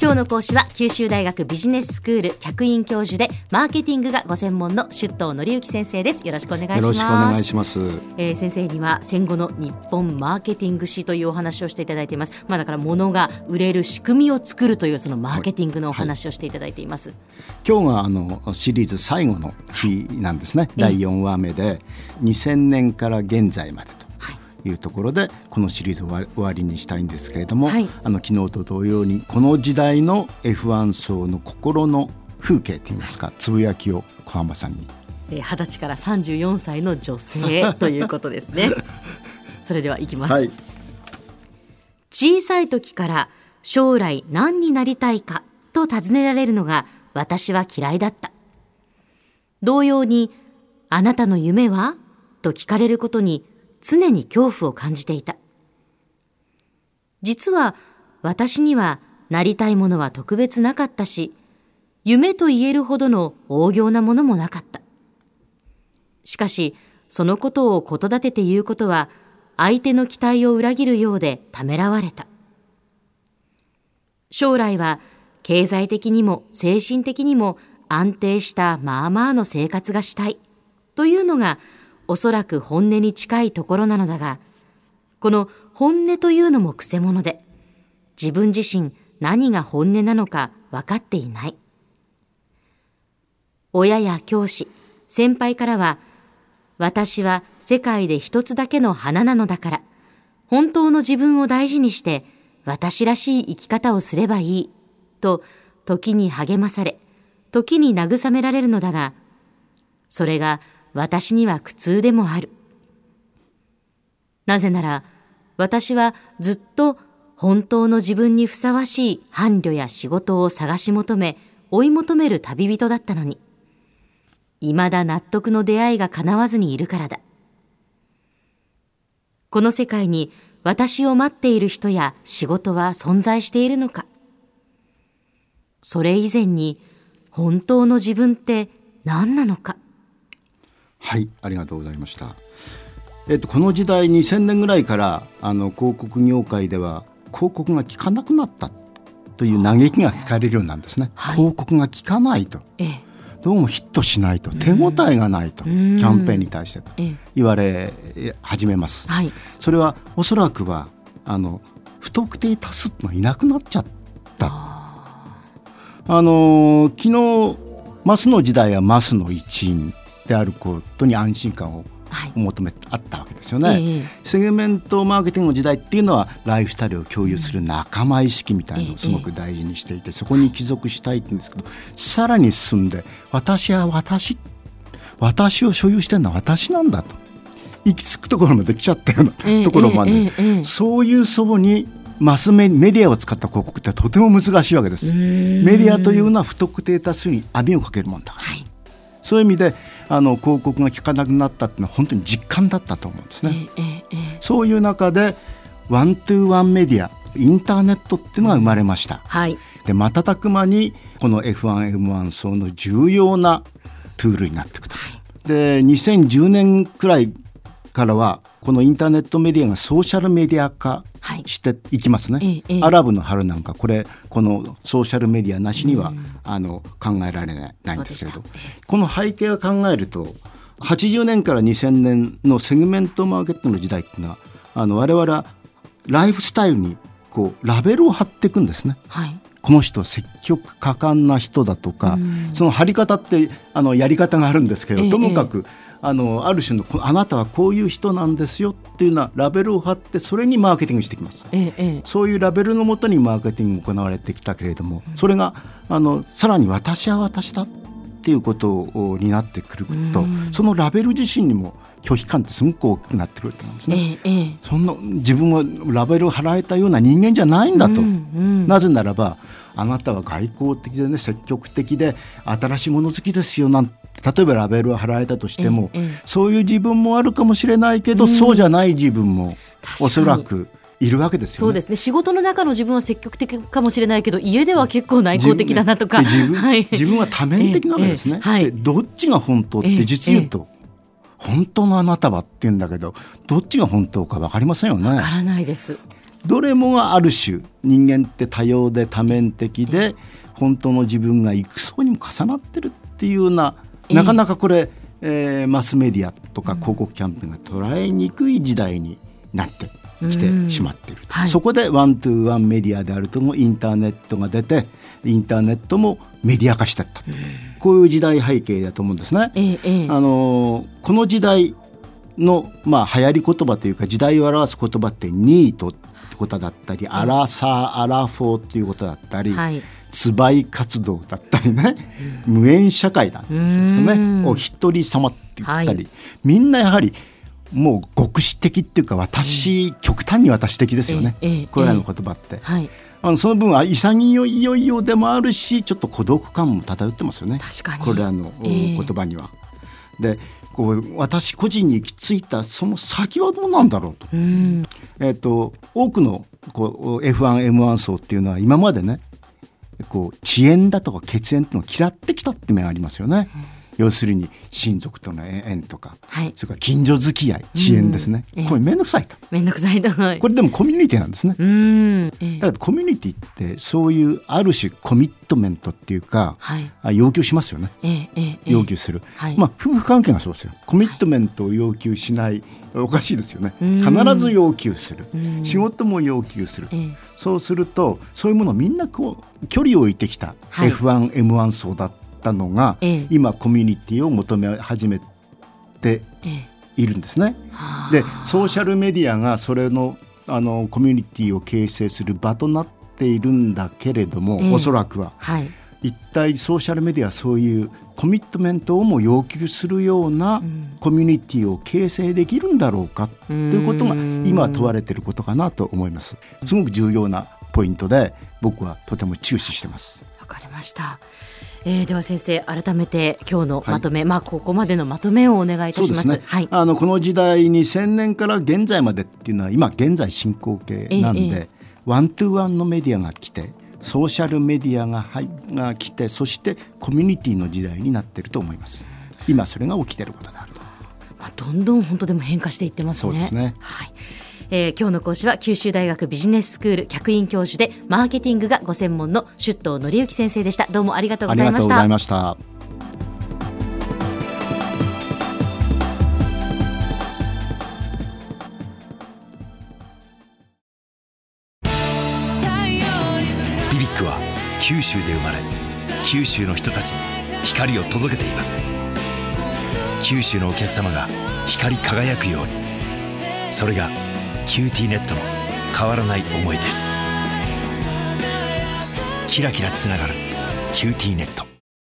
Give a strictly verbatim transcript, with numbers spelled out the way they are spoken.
今日の講師は九州大学ビジネススクール客員教授でマーケティングがご専門の出頭紀之先生です。よろしくお願いします。よろしくお願いします、えー、先生には戦後の日本マーケティング史というお話をしていただいています。まあ、だから物が売れる仕組みを作るというそのマーケティングのお話をしていただいています。はいはい、今日はあのシリーズ最後の日なんですね。はい、だいよんわめでにせんねんから現在までというところでこのシリーズを終わりにしたいんですけれども、はい、あの昨日と同様にこの時代の エフワン 層の心の風景といいますか、つぶやきを小浜さんに。はたちからさんじゅうよんさいの女性ということですね。それではいきます。はい、小さい時から将来何になりたいかと尋ねられるのが私は嫌いだった。同様にあなたの夢はと聞かれることに常に恐怖を感じていた。実は私にはなりたいものは特別なかったし、夢と言えるほどの大仰なものもなかった。しかしそのことを言立てて言うことは相手の期待を裏切るようでためらわれた。将来は経済的にも精神的にも安定したまあまあの生活がしたいというのがおそらく本音に近いところなのだが、この本音というのもくせ者で、自分自身何が本音なのか分かっていない。親や教師、先輩からは、私は世界で一つだけの花なのだから、本当の自分を大事にして私らしい生き方をすればいい、と時に励まされ、時に慰められるのだが、それが私には苦痛でもある。なぜなら私はずっと本当の自分にふさわしい伴侶や仕事を探し求め追い求める旅人だったのに、いまだ納得の出会いが叶わずにいるからだ。この世界に私を待っている人や仕事は存在しているのか。それ以前に本当の自分って何なのか。はい、ありがとうございました。えっと、この時代にせんねんぐらいからあの広告業界では広告が効かなくなったという嘆きが聞かれるようなんですね。はい、広告が効かないと、ええ、どうもヒットしないと、手応えがないと、キャンペーンに対してと言われ始めます。ええ、それはおそらくはあの不特定多数がいなくなっちゃった。ああの昨日マスの時代はマスの一員であることに安心感を求めてあったわけですよね。はい、セグメントマーケティングの時代っていうのはライフスタイルを共有する仲間意識みたいなのをすごく大事にしていて、そこに帰属したいって言うんですけど、さらに進んで私は私私を所有してるのは私なんだと行き着くところまで来ちゃったようなところまで、そういう層にマスメメディアを使った広告ってとても難しいわけです。メディアというのは不特定多数に網をかけるもんだから、はい、そういう意味であの広告が効かなくなったっていうのは本当に実感だったと思うんですね。えええ、そういう中でワントゥーワンメディア、インターネットっていうのが生まれました。はい、で瞬く間にこの エフワン、エムワン 層の重要なツールになっていくと。はい、でにせんじゅうねんくらいからはこのインターネットメディアがソーシャルメディア化していきますね。はい、ええ、アラブの春なんかこれこのソーシャルメディアなしには、うん、あの考えられな い, ないんですけれど、この背景を考えるとはちじゅうねんからにせんねんのセグメントマーケットの時代っていうのはあの我々はライフスタイルにこうラベルを貼っていくんですね。はい、この人積極果敢な人だとか、うん、その貼り方ってあのやり方があるんですけど、ええ、ともかく、ええあのある種のあなたはこういう人なんですよっていうようなラベルを貼って、それにマーケティングしてきます。ええ、そういうラベルのもとにマーケティングが行われてきたけれども、それがあのさらに私は私だっていうことになってくると、そのラベル自身にも拒否感ってすごく大きくなってくると思うんですね。ええ、そんな自分はラベルを貼られたような人間じゃないんだと、うんうん、なぜならばあなたは外交的で、ね、積極的で新しいもの好きですよなんて、例えばラベルを貼られたとしても、ええ、そういう自分もあるかもしれないけど、うん、そうじゃない自分もおそらくいるわけですよね。そうですね。仕事の中の自分は積極的かもしれないけど、家では結構内向的だなとか自 分,、はい、自分は多面的なわけですね。ええはい、でどっちが本当って実言うと、ええええ本当のあなたはって言うんだけど、どっちが本当か分かりませんよね。分からないです。どれもがある種人間って多様で多面的で本当の自分が幾層にも重なってるっていうような、なかなかこれ、えー、マスメディアとか広告キャンペーンが捉えにくい時代になってきてしまっている、はい、そこでワントゥーワンメディアであるともインターネットが出てインターネットもメディア化していった、うん、こういう時代背景だと思うんですね、えー、あのこの時代の、まあ、流行り言葉というか時代を表す言葉ってニートってことだったり、えー、アラサーアラフォーということだったり、はい、つばい活動だったりね、うん、無縁社会だったりですかね、お一人様って言ったり、はい、みんなやはりもう極私的っていうか私、うん、極端に私的ですよね、えーえー、これらの言葉って、えーはい、あのその分は潔いよいよでもあるしちょっと孤独感も漂ってますよね。確かにこれらの言葉には、えー、でこう私個人に行き着いたその先はどうなんだろうと、うんえー、と多くのこう エフワン エムワン 層っていうのは今までねこう遅延だとか血縁っていうのを嫌ってきたって面ありますよね、うん、要するに親族との縁とか、はい、それから近所付き合い遅延ですね、うん、これめんどくさいとめんどくさいと、はい、これでもコミュニティなんですね、うん、だからコミュニティってそういうある種コミットメントっていうか、はい、要求しますよね、えーえー、要求する、はいまあ、夫婦関係がそうですよ。コミットメントを要求しない、はい、おかしいですよね。必ず要求する、仕事も要求する、えー、そうするとそういうものをみんなこう距離を置いてきた エフワン、エムワン 層だったたのが、ええ、今コミュニティを求め始めているんですね、ええ、でソーシャルメディアがそれの、あのコミュニティを形成する場となっているんだけれども、ええ、おそらくは、はい、一体ソーシャルメディアはそういうコミットメントをも要求するようなコミュニティを形成できるんだろうか、うん、ということが今問われていることかなと思います。すごく重要なポイントで僕はとても注視してます。わかりました。えー、では先生改めて今日のまとめ、はいまあ、ここまでのまとめをお願いいたします。そうですね、はい、あのこの時代にせんねんから現在までっていうのは今現在進行形なんで、ええ、ワントゥーワンのメディアが来てソーシャルメディアが、はい、が来てそしてコミュニティの時代になっていると思います。今それが起きていることであると、まあ、どんどん本当でも変化していってますね。そうですね、はい。えー、今日の講師は九州大学ビジネススクール客員教授でマーケティングがご専門の出頭典之先生でした。どうもありがとうございました。ありがとうございました。ビビックは九州で生まれ九州の人たちに光を届けています。九州のお客様が光り輝くように、それがキューティーネットの変わらない思いです。キラキラつながるキューティーネット。